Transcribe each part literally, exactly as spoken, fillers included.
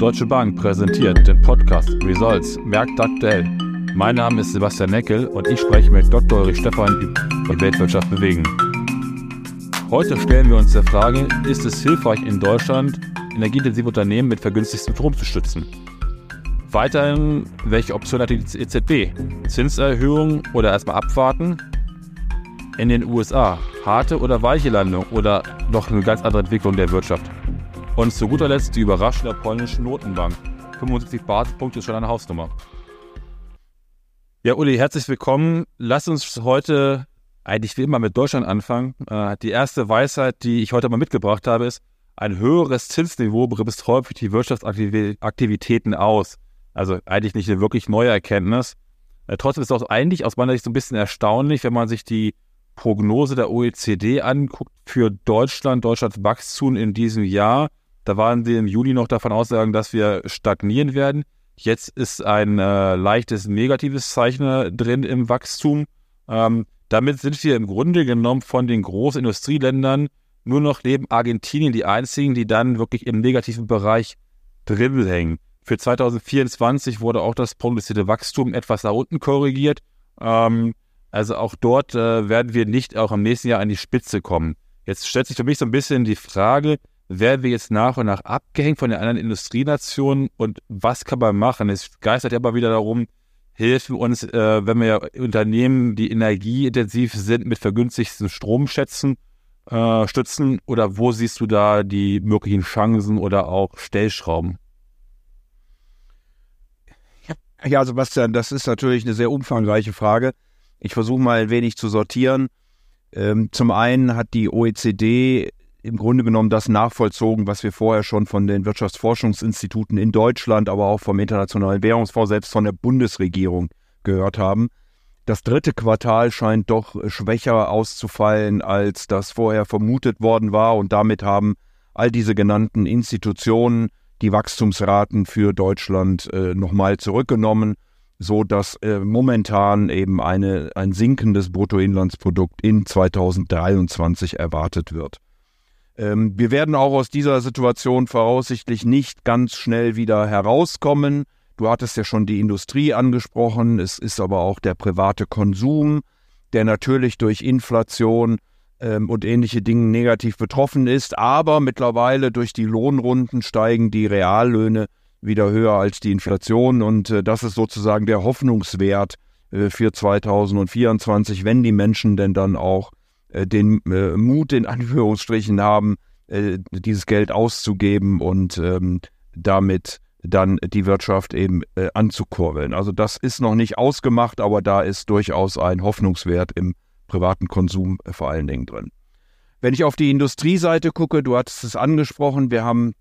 Deutsche Bank präsentiert den Podcast Results, MärkteAktuell. Mein Name ist Sebastian Neckel und ich spreche mit Doktor Ulrich Stephan über Weltwirtschaft bewegen. Heute stellen wir uns der Frage, ist es hilfreich in Deutschland, energieintensive Unternehmen mit vergünstigtem Strom zu stützen? Weiterhin, welche Option hat die E Z B? Zinserhöhungen oder erstmal abwarten? In den U S A, harte oder weiche Landung oder noch eine ganz andere Entwicklung der Wirtschaft? Und zu guter Letzt die Überraschung der polnischen Notenbank. fünfundsiebzig Basispunkte ist schon eine Hausnummer. Ja, Uli, herzlich willkommen. Lass uns heute eigentlich wie immer mit Deutschland anfangen. Die erste Weisheit, die ich heute mal mitgebracht habe, ist, ein höheres Zinsniveau bremst häufig die Wirtschaftsaktivitäten aus. Also eigentlich nicht eine wirklich neue Erkenntnis. Trotzdem ist es auch eigentlich aus meiner Sicht so ein bisschen erstaunlich, wenn man sich die Prognose der O E C D anguckt für Deutschland, Deutschlands Wachstum in diesem Jahr. Da waren sie im Juli noch davon ausgegangen, dass wir stagnieren werden. Jetzt ist ein äh, leichtes negatives Zeichen drin im Wachstum. Ähm, damit sind wir im Grunde genommen von den großen Industrieländern nur noch neben Argentinien die einzigen, die dann wirklich im negativen Bereich drin hängen. Für zweitausendvierundzwanzig wurde auch das prognostizierte Wachstum etwas nach unten korrigiert. Ähm, also auch dort äh, werden wir nicht auch im nächsten Jahr an die Spitze kommen. Jetzt stellt sich für mich so ein bisschen die Frage, werden wir jetzt nach und nach abgehängt von den anderen Industrienationen und was kann man machen? Es geistert ja immer wieder darum, helfen uns, äh, wenn wir Unternehmen, die energieintensiv sind, mit vergünstigtem Strom schätzen, äh, stützen oder wo siehst du da die möglichen Chancen oder auch Stellschrauben? Ja, Sebastian, das ist natürlich eine sehr umfangreiche Frage. Ich versuche mal ein wenig zu sortieren. Ähm, zum einen hat die O E C D im Grunde genommen das nachvollzogen, was wir vorher schon von den Wirtschaftsforschungsinstituten in Deutschland, aber auch vom Internationalen Währungsfonds, selbst von der Bundesregierung gehört haben. Das dritte Quartal scheint doch schwächer auszufallen, als das vorher vermutet worden war. Und damit haben all diese genannten Institutionen die Wachstumsraten für Deutschland äh, nochmal zurückgenommen, so dass äh, momentan eben eine, ein sinkendes Bruttoinlandsprodukt in zweitausenddreiundzwanzig erwartet wird. Wir werden auch aus dieser Situation voraussichtlich nicht ganz schnell wieder herauskommen. Du hattest ja schon die Industrie angesprochen, es ist aber auch der private Konsum, der natürlich durch Inflation ähm, und ähnliche Dinge negativ betroffen ist, aber mittlerweile durch die Lohnrunden steigen die Reallöhne wieder höher als die Inflation und äh, das ist sozusagen der Hoffnungswert äh, für zweitausendvierundzwanzig, wenn die Menschen denn dann auch den äh, Mut in Anführungsstrichen haben, äh, dieses Geld auszugeben und ähm, damit dann die Wirtschaft eben äh, anzukurbeln. Also das ist noch nicht ausgemacht, aber da ist durchaus ein Hoffnungswert im privaten Konsum äh, vor allen Dingen drin. Wenn ich auf die Industrieseite gucke, du hattest es angesprochen, wir haben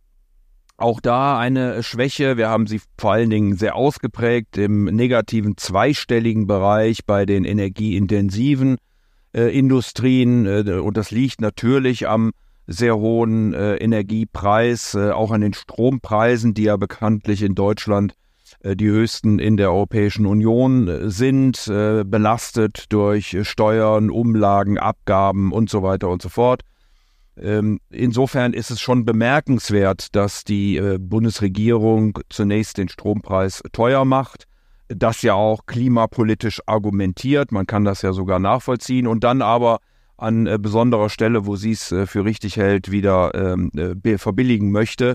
auch da eine Schwäche. Wir haben sie vor allen Dingen sehr ausgeprägt im negativen zweistelligen Bereich bei den energieintensiven Äh, Industrien äh, und das liegt natürlich am sehr hohen äh, Energiepreis, äh, auch an den Strompreisen, die ja bekanntlich in Deutschland äh, die höchsten in der Europäischen Union äh, sind, äh, belastet durch äh, Steuern, Umlagen, Abgaben und so weiter und so fort. Ähm, insofern ist es schon bemerkenswert, dass die äh, Bundesregierung zunächst den Strompreis teuer macht. Das ja auch klimapolitisch argumentiert, man kann das ja sogar nachvollziehen und dann aber an äh, besonderer Stelle, wo sie es äh, für richtig hält, wieder ähm, äh, verbilligen möchte,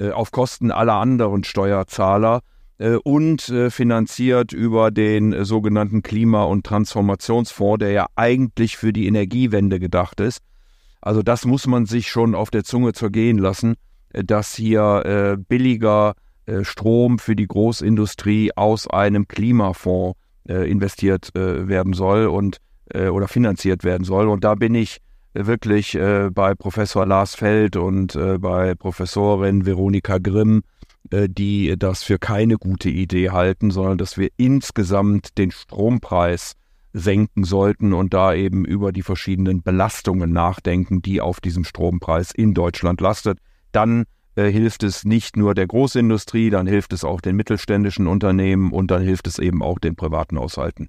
äh, auf Kosten aller anderen Steuerzahler äh, und äh, finanziert über den äh, sogenannten Klima- und Transformationsfonds, der ja eigentlich für die Energiewende gedacht ist. Also das muss man sich schon auf der Zunge zergehen lassen, äh, dass hier äh, billiger Strom für die Großindustrie aus einem Klimafonds äh, investiert äh, werden soll und äh, oder finanziert werden soll. Und da bin ich wirklich äh, bei Professor Lars Feld und äh, bei Professorin Veronika Grimm, äh, die das für keine gute Idee halten, sondern dass wir insgesamt den Strompreis senken sollten und da eben über die verschiedenen Belastungen nachdenken, die auf diesem Strompreis in Deutschland lastet. Dann hilft es nicht nur der Großindustrie, dann hilft es auch den mittelständischen Unternehmen und dann hilft es eben auch den privaten Haushalten.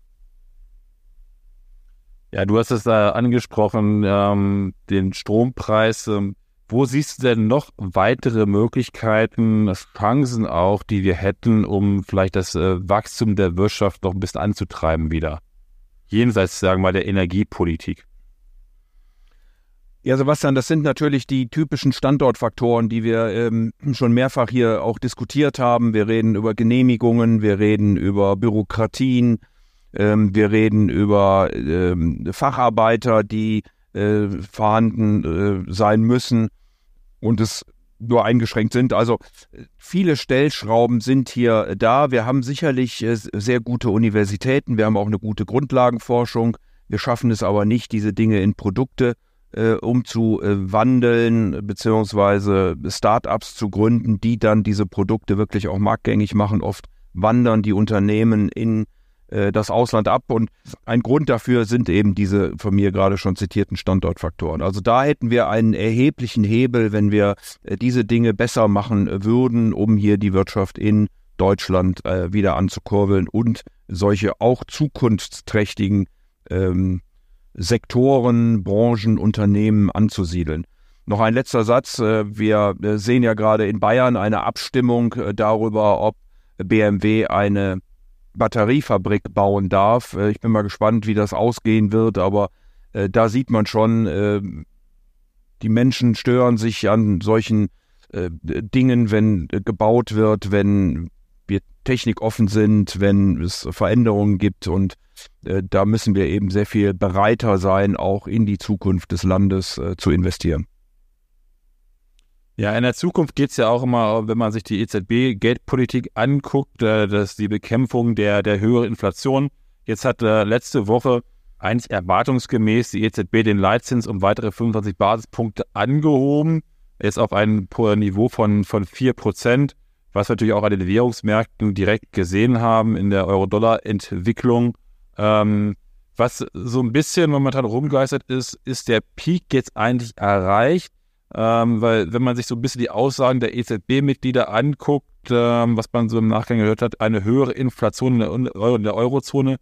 Ja, du hast es äh, angesprochen, ähm, den Strompreis. Ähm, Wo siehst du denn noch weitere Möglichkeiten, Chancen auch, die wir hätten, um vielleicht das äh, Wachstum der Wirtschaft noch ein bisschen anzutreiben wieder? Jenseits, sagen wir mal, der Energiepolitik. Ja, Sebastian, das sind natürlich die typischen Standortfaktoren, die wir ähm, schon mehrfach hier auch diskutiert haben. Wir reden über Genehmigungen, wir reden über Bürokratien, ähm, wir reden über ähm, Facharbeiter, die äh, vorhanden äh, sein müssen und es nur eingeschränkt sind. Also viele Stellschrauben sind hier da. Wir haben sicherlich sehr gute Universitäten, wir haben auch eine gute Grundlagenforschung. Wir schaffen es aber nicht, diese Dinge in Produkte äh, umzuwandeln beziehungsweise Start-ups zu gründen, die dann diese Produkte wirklich auch marktgängig machen. Oft wandern die Unternehmen in äh, das Ausland ab und ein Grund dafür sind eben diese von mir gerade schon zitierten Standortfaktoren. Also da hätten wir einen erheblichen Hebel, wenn wir äh, diese Dinge besser machen würden, um hier die Wirtschaft in Deutschland äh, wieder anzukurbeln und solche auch zukunftsträchtigen ähm, Sektoren, Branchen, Unternehmen anzusiedeln. Noch ein letzter Satz. Wir sehen ja gerade in Bayern eine Abstimmung darüber, ob B M W eine Batteriefabrik bauen darf. Ich bin mal gespannt, wie das ausgehen wird, aber da sieht man schon, die Menschen stören sich an solchen Dingen, wenn gebaut wird, wenn wir technikoffen sind, wenn es Veränderungen gibt und da müssen wir eben sehr viel bereiter sein, auch in die Zukunft des Landes äh, zu investieren. Ja, in der Zukunft geht es ja auch immer, wenn man sich die E Z B-Geldpolitik anguckt, äh, dass die Bekämpfung der, der höheren Inflation. Jetzt hat äh, letzte Woche eigentlich erwartungsgemäß die E Z B den Leitzins um weitere fünfundzwanzig Basispunkte angehoben. Ist auf ein Niveau von, von vier Prozent, was wir natürlich auch an den Währungsmärkten direkt gesehen haben in der Euro-Dollar-Entwicklung. Ähm, was so ein bisschen momentan rumgeistert ist, ist der Peak jetzt eigentlich erreicht? Ähm, weil wenn man sich so ein bisschen die Aussagen der E Z B-Mitglieder anguckt, ähm, was man so im Nachgang gehört hat, eine höhere Inflation in der, Euro, in der Eurozone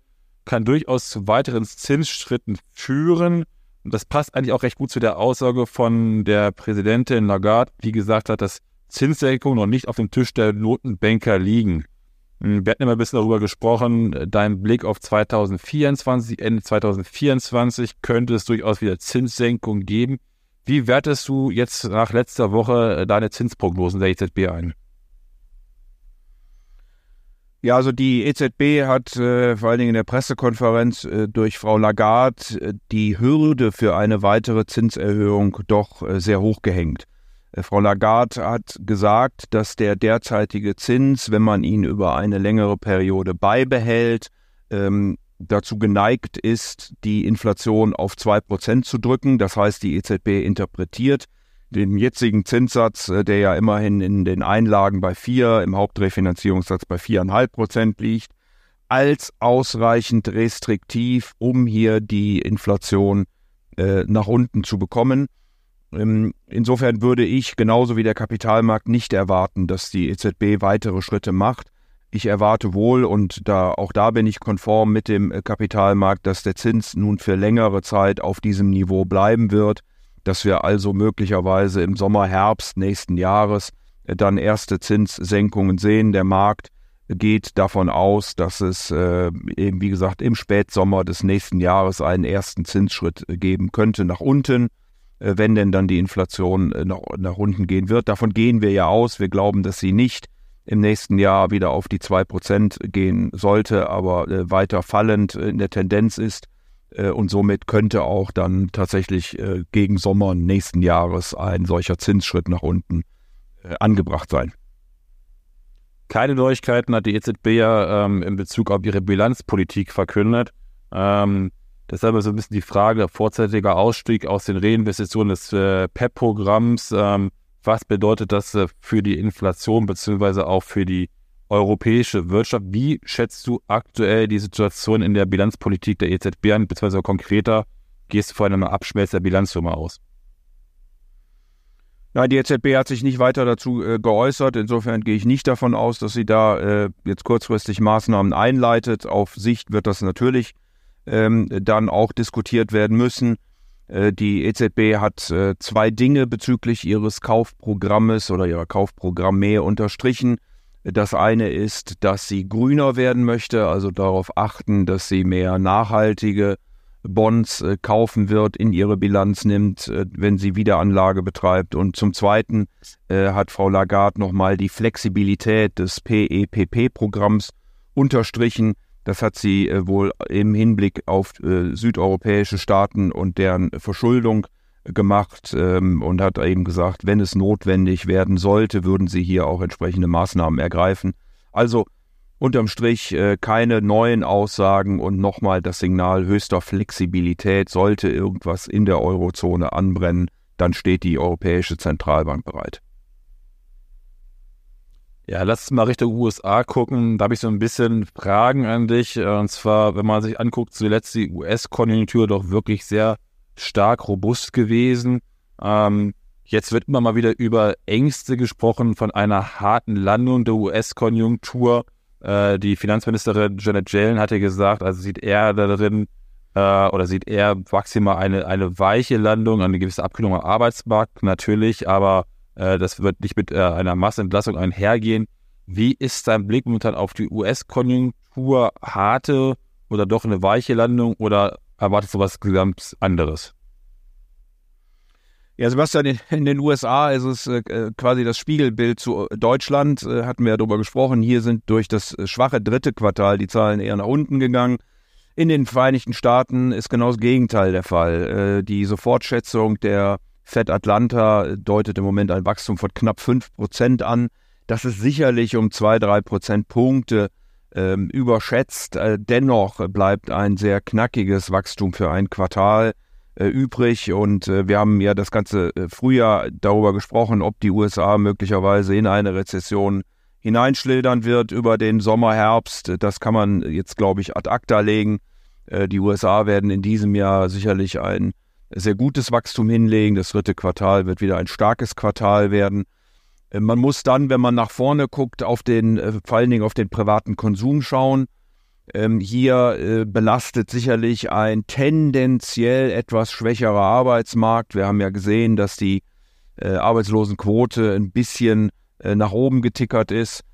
kann durchaus zu weiteren Zinsschritten führen. Und das passt eigentlich auch recht gut zu der Aussage von der Präsidentin Lagarde, die gesagt hat, dass Zinssenkungen noch nicht auf dem Tisch der Notenbanker liegen. Wir hatten immer ein bisschen darüber gesprochen, dein Blick auf zweitausendvierundzwanzig, Ende zweitausendvierundzwanzig könnte es durchaus wieder Zinssenkung geben. Wie wertest du jetzt nach letzter Woche deine Zinsprognosen der E Z B ein? Ja, also die E Z B hat äh, vor allen Dingen in der Pressekonferenz äh, durch Frau Lagarde äh, die Hürde für eine weitere Zinserhöhung doch äh, sehr hoch gehängt. Frau Lagarde hat gesagt, dass der derzeitige Zins, wenn man ihn über eine längere Periode beibehält, ähm, dazu geneigt ist, die Inflation auf zwei Prozent zu drücken. Das heißt, die E Z B interpretiert den jetzigen Zinssatz, der ja immerhin in den Einlagen bei vier, im Hauptrefinanzierungssatz bei vier Komma fünf Prozent liegt, als ausreichend restriktiv, um hier die Inflation äh, nach unten zu bekommen. Insofern würde ich genauso wie der Kapitalmarkt nicht erwarten, dass die E Z B weitere Schritte macht. Ich erwarte wohl, und da, auch da bin ich konform mit dem Kapitalmarkt, dass der Zins nun für längere Zeit auf diesem Niveau bleiben wird, dass wir also möglicherweise im Sommer, Herbst nächsten Jahres dann erste Zinssenkungen sehen. Der Markt geht davon aus, dass es äh, eben, wie gesagt, im Spätsommer des nächsten Jahres einen ersten Zinsschritt geben könnte nach unten, wenn denn dann die Inflation nach, nach unten gehen wird. Davon gehen wir ja aus. Wir glauben, dass sie nicht im nächsten Jahr wieder auf die zwei Prozent gehen sollte, aber äh, weiter fallend in der Tendenz ist. Äh, und somit könnte auch dann tatsächlich äh, gegen Sommer nächsten Jahres ein solcher Zinsschritt nach unten äh, angebracht sein. Keine Neuigkeiten hat die E Z B ja ähm, in Bezug auf ihre Bilanzpolitik verkündet. Ähm, Deshalb ist so ein bisschen die Frage, vorzeitiger Ausstieg aus den Reinvestitionen des äh, P E P-Programms. Ähm, was bedeutet das äh, für die Inflation beziehungsweise auch für die europäische Wirtschaft? Wie schätzt du aktuell die Situation in der Bilanzpolitik der E Z B an, beziehungsweise konkreter gehst du von einem Abschmelz der Bilanzsumme aus? Nein, die E Z B hat sich nicht weiter dazu äh, geäußert. Insofern gehe ich nicht davon aus, dass sie da äh, jetzt kurzfristig Maßnahmen einleitet. Auf Sicht wird das natürlich dann auch diskutiert werden müssen. Die E Z B hat zwei Dinge bezüglich ihres Kaufprogrammes oder ihrer Kaufprogramme unterstrichen. Das eine ist, dass sie grüner werden möchte, also darauf achten, dass sie mehr nachhaltige Bonds kaufen wird, in ihre Bilanz nimmt, wenn sie Wiederanlage betreibt. Und zum Zweiten hat Frau Lagarde nochmal die Flexibilität des P E P P-Programms unterstrichen. Das hat sie wohl im Hinblick auf südeuropäische Staaten und deren Verschuldung gemacht und hat eben gesagt, wenn es notwendig werden sollte, würden sie hier auch entsprechende Maßnahmen ergreifen. Also unterm Strich keine neuen Aussagen und nochmal das Signal höchster Flexibilität. Sollte irgendwas in der Eurozone anbrennen, dann steht die Europäische Zentralbank bereit. Ja, lass uns mal Richtung U S A gucken. Da habe ich so ein bisschen Fragen an dich. Und zwar, wenn man sich anguckt, zuletzt die U S-Konjunktur doch wirklich sehr stark robust gewesen. Ähm, jetzt wird immer mal wieder über Ängste gesprochen von einer harten Landung der U S-Konjunktur. Äh, die Finanzministerin Janet Yellen hatte gesagt, also sieht eher darin äh, oder sieht eher maximal eine, eine weiche Landung, eine gewisse Abkühlung am Arbeitsmarkt natürlich, aber das wird nicht mit einer Massenentlassung einhergehen. Wie ist dein Blick momentan auf die U S-Konjunktur? Harte oder doch eine weiche Landung oder erwartest du was ganz anderes? Ja, Sebastian, in den U S A ist es quasi das Spiegelbild zu Deutschland. Hatten wir ja darüber gesprochen. Hier sind durch das schwache dritte Quartal die Zahlen eher nach unten gegangen. In den Vereinigten Staaten ist genau das Gegenteil der Fall. Die Sofortschätzung der Fed Atlanta deutet im Moment ein Wachstum von knapp fünf Prozent an. Das ist sicherlich um zwei bis drei Prozentpunkte ähm, überschätzt. Äh, dennoch bleibt ein sehr knackiges Wachstum für ein Quartal äh, übrig. Und äh, wir haben ja das ganze Frühjahr darüber gesprochen, ob die U S A möglicherweise in eine Rezession hineinschlittern wird über den Sommer, Herbst. Das kann man jetzt, glaube ich, ad acta legen. Äh, die U S A werden in diesem Jahr sicherlich ein sehr gutes Wachstum hinlegen. Das dritte Quartal wird wieder ein starkes Quartal werden. Man muss dann, wenn man nach vorne guckt, auf den, vor allen Dingen auf den privaten Konsum schauen. Hier belastet sicherlich ein tendenziell etwas schwächerer Arbeitsmarkt. Wir haben ja gesehen, dass die Arbeitslosenquote ein bisschen nach oben getickert ist.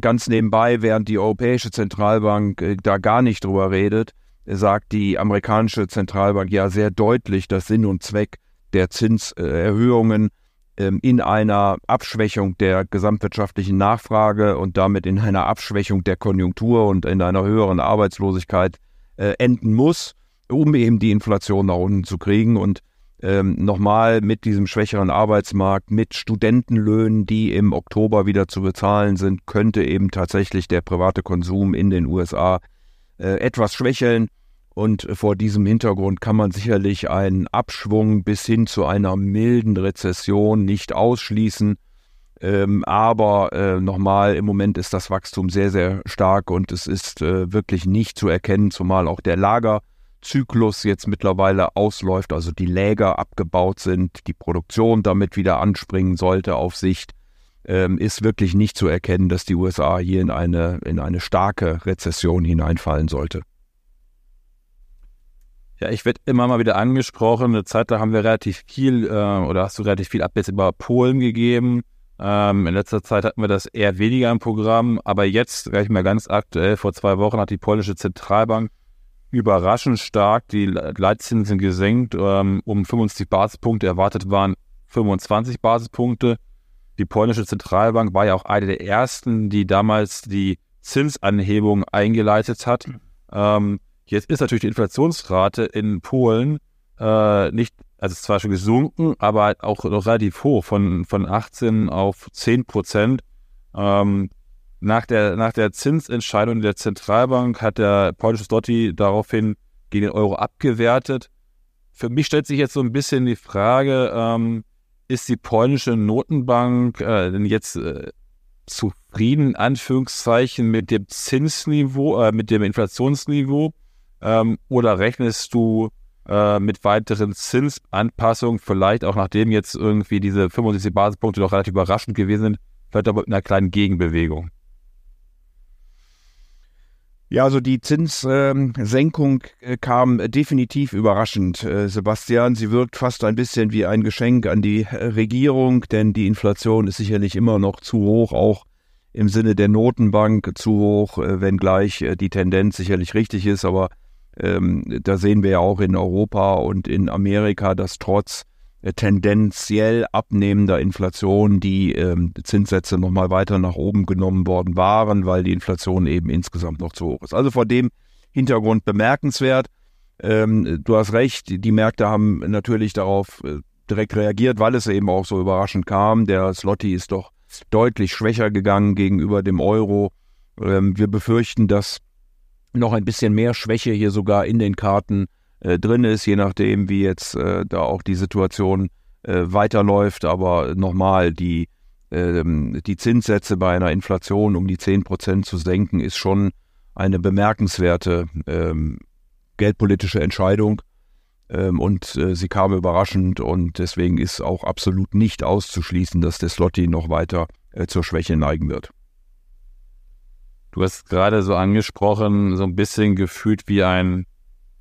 Ganz nebenbei, während die Europäische Zentralbank da gar nicht drüber redet, sagt die amerikanische Zentralbank ja sehr deutlich, dass Sinn und Zweck der Zinserhöhungen ähm, in einer Abschwächung der gesamtwirtschaftlichen Nachfrage und damit in einer Abschwächung der Konjunktur und in einer höheren Arbeitslosigkeit äh, enden muss, um eben die Inflation nach unten zu kriegen. Und ähm, nochmal mit diesem schwächeren Arbeitsmarkt, mit Studentenlöhnen, die im Oktober wieder zu bezahlen sind, könnte eben tatsächlich der private Konsum in den U S A äh, etwas schwächeln. Und vor diesem Hintergrund kann man sicherlich einen Abschwung bis hin zu einer milden Rezession nicht ausschließen. Ähm, aber äh, nochmal, im Moment ist das Wachstum sehr, sehr stark und es ist äh, wirklich nicht zu erkennen, zumal auch der Lagerzyklus jetzt mittlerweile ausläuft, also die Lager abgebaut sind, die Produktion damit wieder anspringen sollte auf Sicht. Ähm, ist wirklich nicht zu erkennen, dass die U S A hier in eine, in eine starke Rezession hineinfallen sollte. Ja, ich werde immer mal wieder angesprochen. Eine Zeit lang haben wir relativ viel äh, oder hast du relativ viel Updates über Polen gegeben. Ähm, in letzter Zeit hatten wir das eher weniger im Programm. Aber jetzt, gleich mal ganz aktuell, vor zwei Wochen hat die polnische Zentralbank überraschend stark die Leitzinsen gesenkt. Ähm, um fünfundsiebzig Basispunkte, erwartet waren fünfundzwanzig Basispunkte. Die polnische Zentralbank war ja auch eine der ersten, die damals die Zinsanhebung eingeleitet hat. Ähm, Jetzt ist natürlich die Inflationsrate in Polen äh, nicht, also ist zwar schon gesunken, aber auch noch relativ hoch, von, von achtzehn auf zehn Prozent. Ähm, nach, der, nach der Zinsentscheidung der Zentralbank hat der polnische Złoty daraufhin gegen den Euro abgewertet. Für mich stellt sich jetzt so ein bisschen die Frage, ähm, ist die polnische Notenbank äh, denn jetzt äh, zufrieden, in Anführungszeichen, mit dem Zinsniveau, äh, mit dem Inflationsniveau? Ähm, oder rechnest du äh, mit weiteren Zinsanpassungen, vielleicht auch nachdem jetzt irgendwie diese fünfundsiebzig Basispunkte doch relativ überraschend gewesen sind, vielleicht auch mit einer kleinen Gegenbewegung? Ja, also die Zinssenkung kam definitiv überraschend, Sebastian. Sie wirkt fast ein bisschen wie ein Geschenk an die Regierung, denn die Inflation ist sicherlich immer noch zu hoch, auch im Sinne der Notenbank zu hoch, wenngleich die Tendenz sicherlich richtig ist. Aber ähm, da sehen wir ja auch in Europa und in Amerika, dass trotz tendenziell abnehmender Inflation die ähm, Zinssätze nochmal weiter nach oben genommen worden waren, weil die Inflation eben insgesamt noch zu hoch ist. Also vor dem Hintergrund bemerkenswert. Ähm, du hast recht, die Märkte haben natürlich darauf äh, direkt reagiert, weil es eben auch so überraschend kam. Der Złoty ist doch deutlich schwächer gegangen gegenüber dem Euro. Ähm, wir befürchten, dass noch ein bisschen mehr Schwäche hier sogar in den Karten drin ist, je nachdem, wie jetzt äh, da auch die Situation äh, weiterläuft. Aber nochmal, die, ähm, die Zinssätze bei einer Inflation um die zehn Prozent zu senken, ist schon eine bemerkenswerte ähm, geldpolitische Entscheidung. Ähm, und äh, sie kam überraschend und deswegen ist auch absolut nicht auszuschließen, dass der Złoty noch weiter äh, zur Schwäche neigen wird. Du hast gerade so angesprochen, so ein bisschen gefühlt wie ein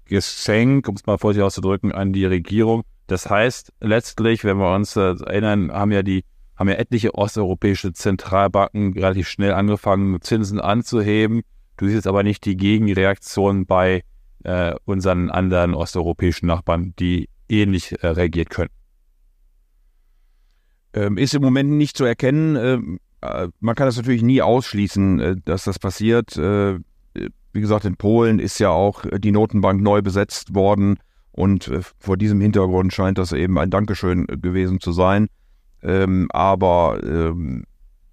Geschenk, um es mal vorsichtig auszudrücken, an die Regierung. Das heißt, letztlich, wenn wir uns äh, erinnern, haben ja die, haben ja etliche osteuropäische Zentralbanken relativ schnell angefangen, Zinsen anzuheben. Du siehst jetzt aber nicht die Gegenreaktion bei äh, unseren anderen osteuropäischen Nachbarn, die ähnlich äh, reagiert können. Ähm, ist im Moment nicht zu erkennen. Ähm, äh, man kann das natürlich nie ausschließen, äh, dass das passiert. Äh, Wie gesagt, in Polen ist ja auch die Notenbank neu besetzt worden und vor diesem Hintergrund scheint das eben ein Dankeschön gewesen zu sein. Ähm, aber ähm,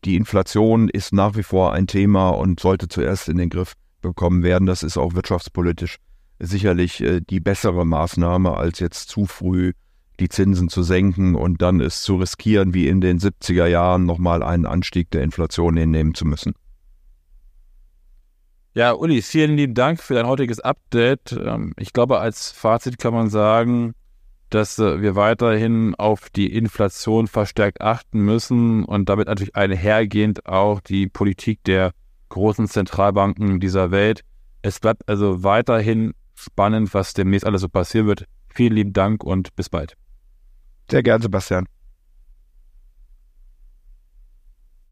die Inflation ist nach wie vor ein Thema und sollte zuerst in den Griff bekommen werden. Das ist auch wirtschaftspolitisch sicherlich äh, die bessere Maßnahme, als jetzt zu früh die Zinsen zu senken und dann es zu riskieren, wie in den siebziger Jahren nochmal einen Anstieg der Inflation hinnehmen zu müssen. Ja, Uli, vielen lieben Dank für dein heutiges Update. Ich glaube, als Fazit kann man sagen, dass wir weiterhin auf die Inflation verstärkt achten müssen und damit natürlich einhergehend auch die Politik der großen Zentralbanken dieser Welt. Es bleibt also weiterhin spannend, was demnächst alles so passieren wird. Vielen lieben Dank und bis bald. Sehr gern, Sebastian.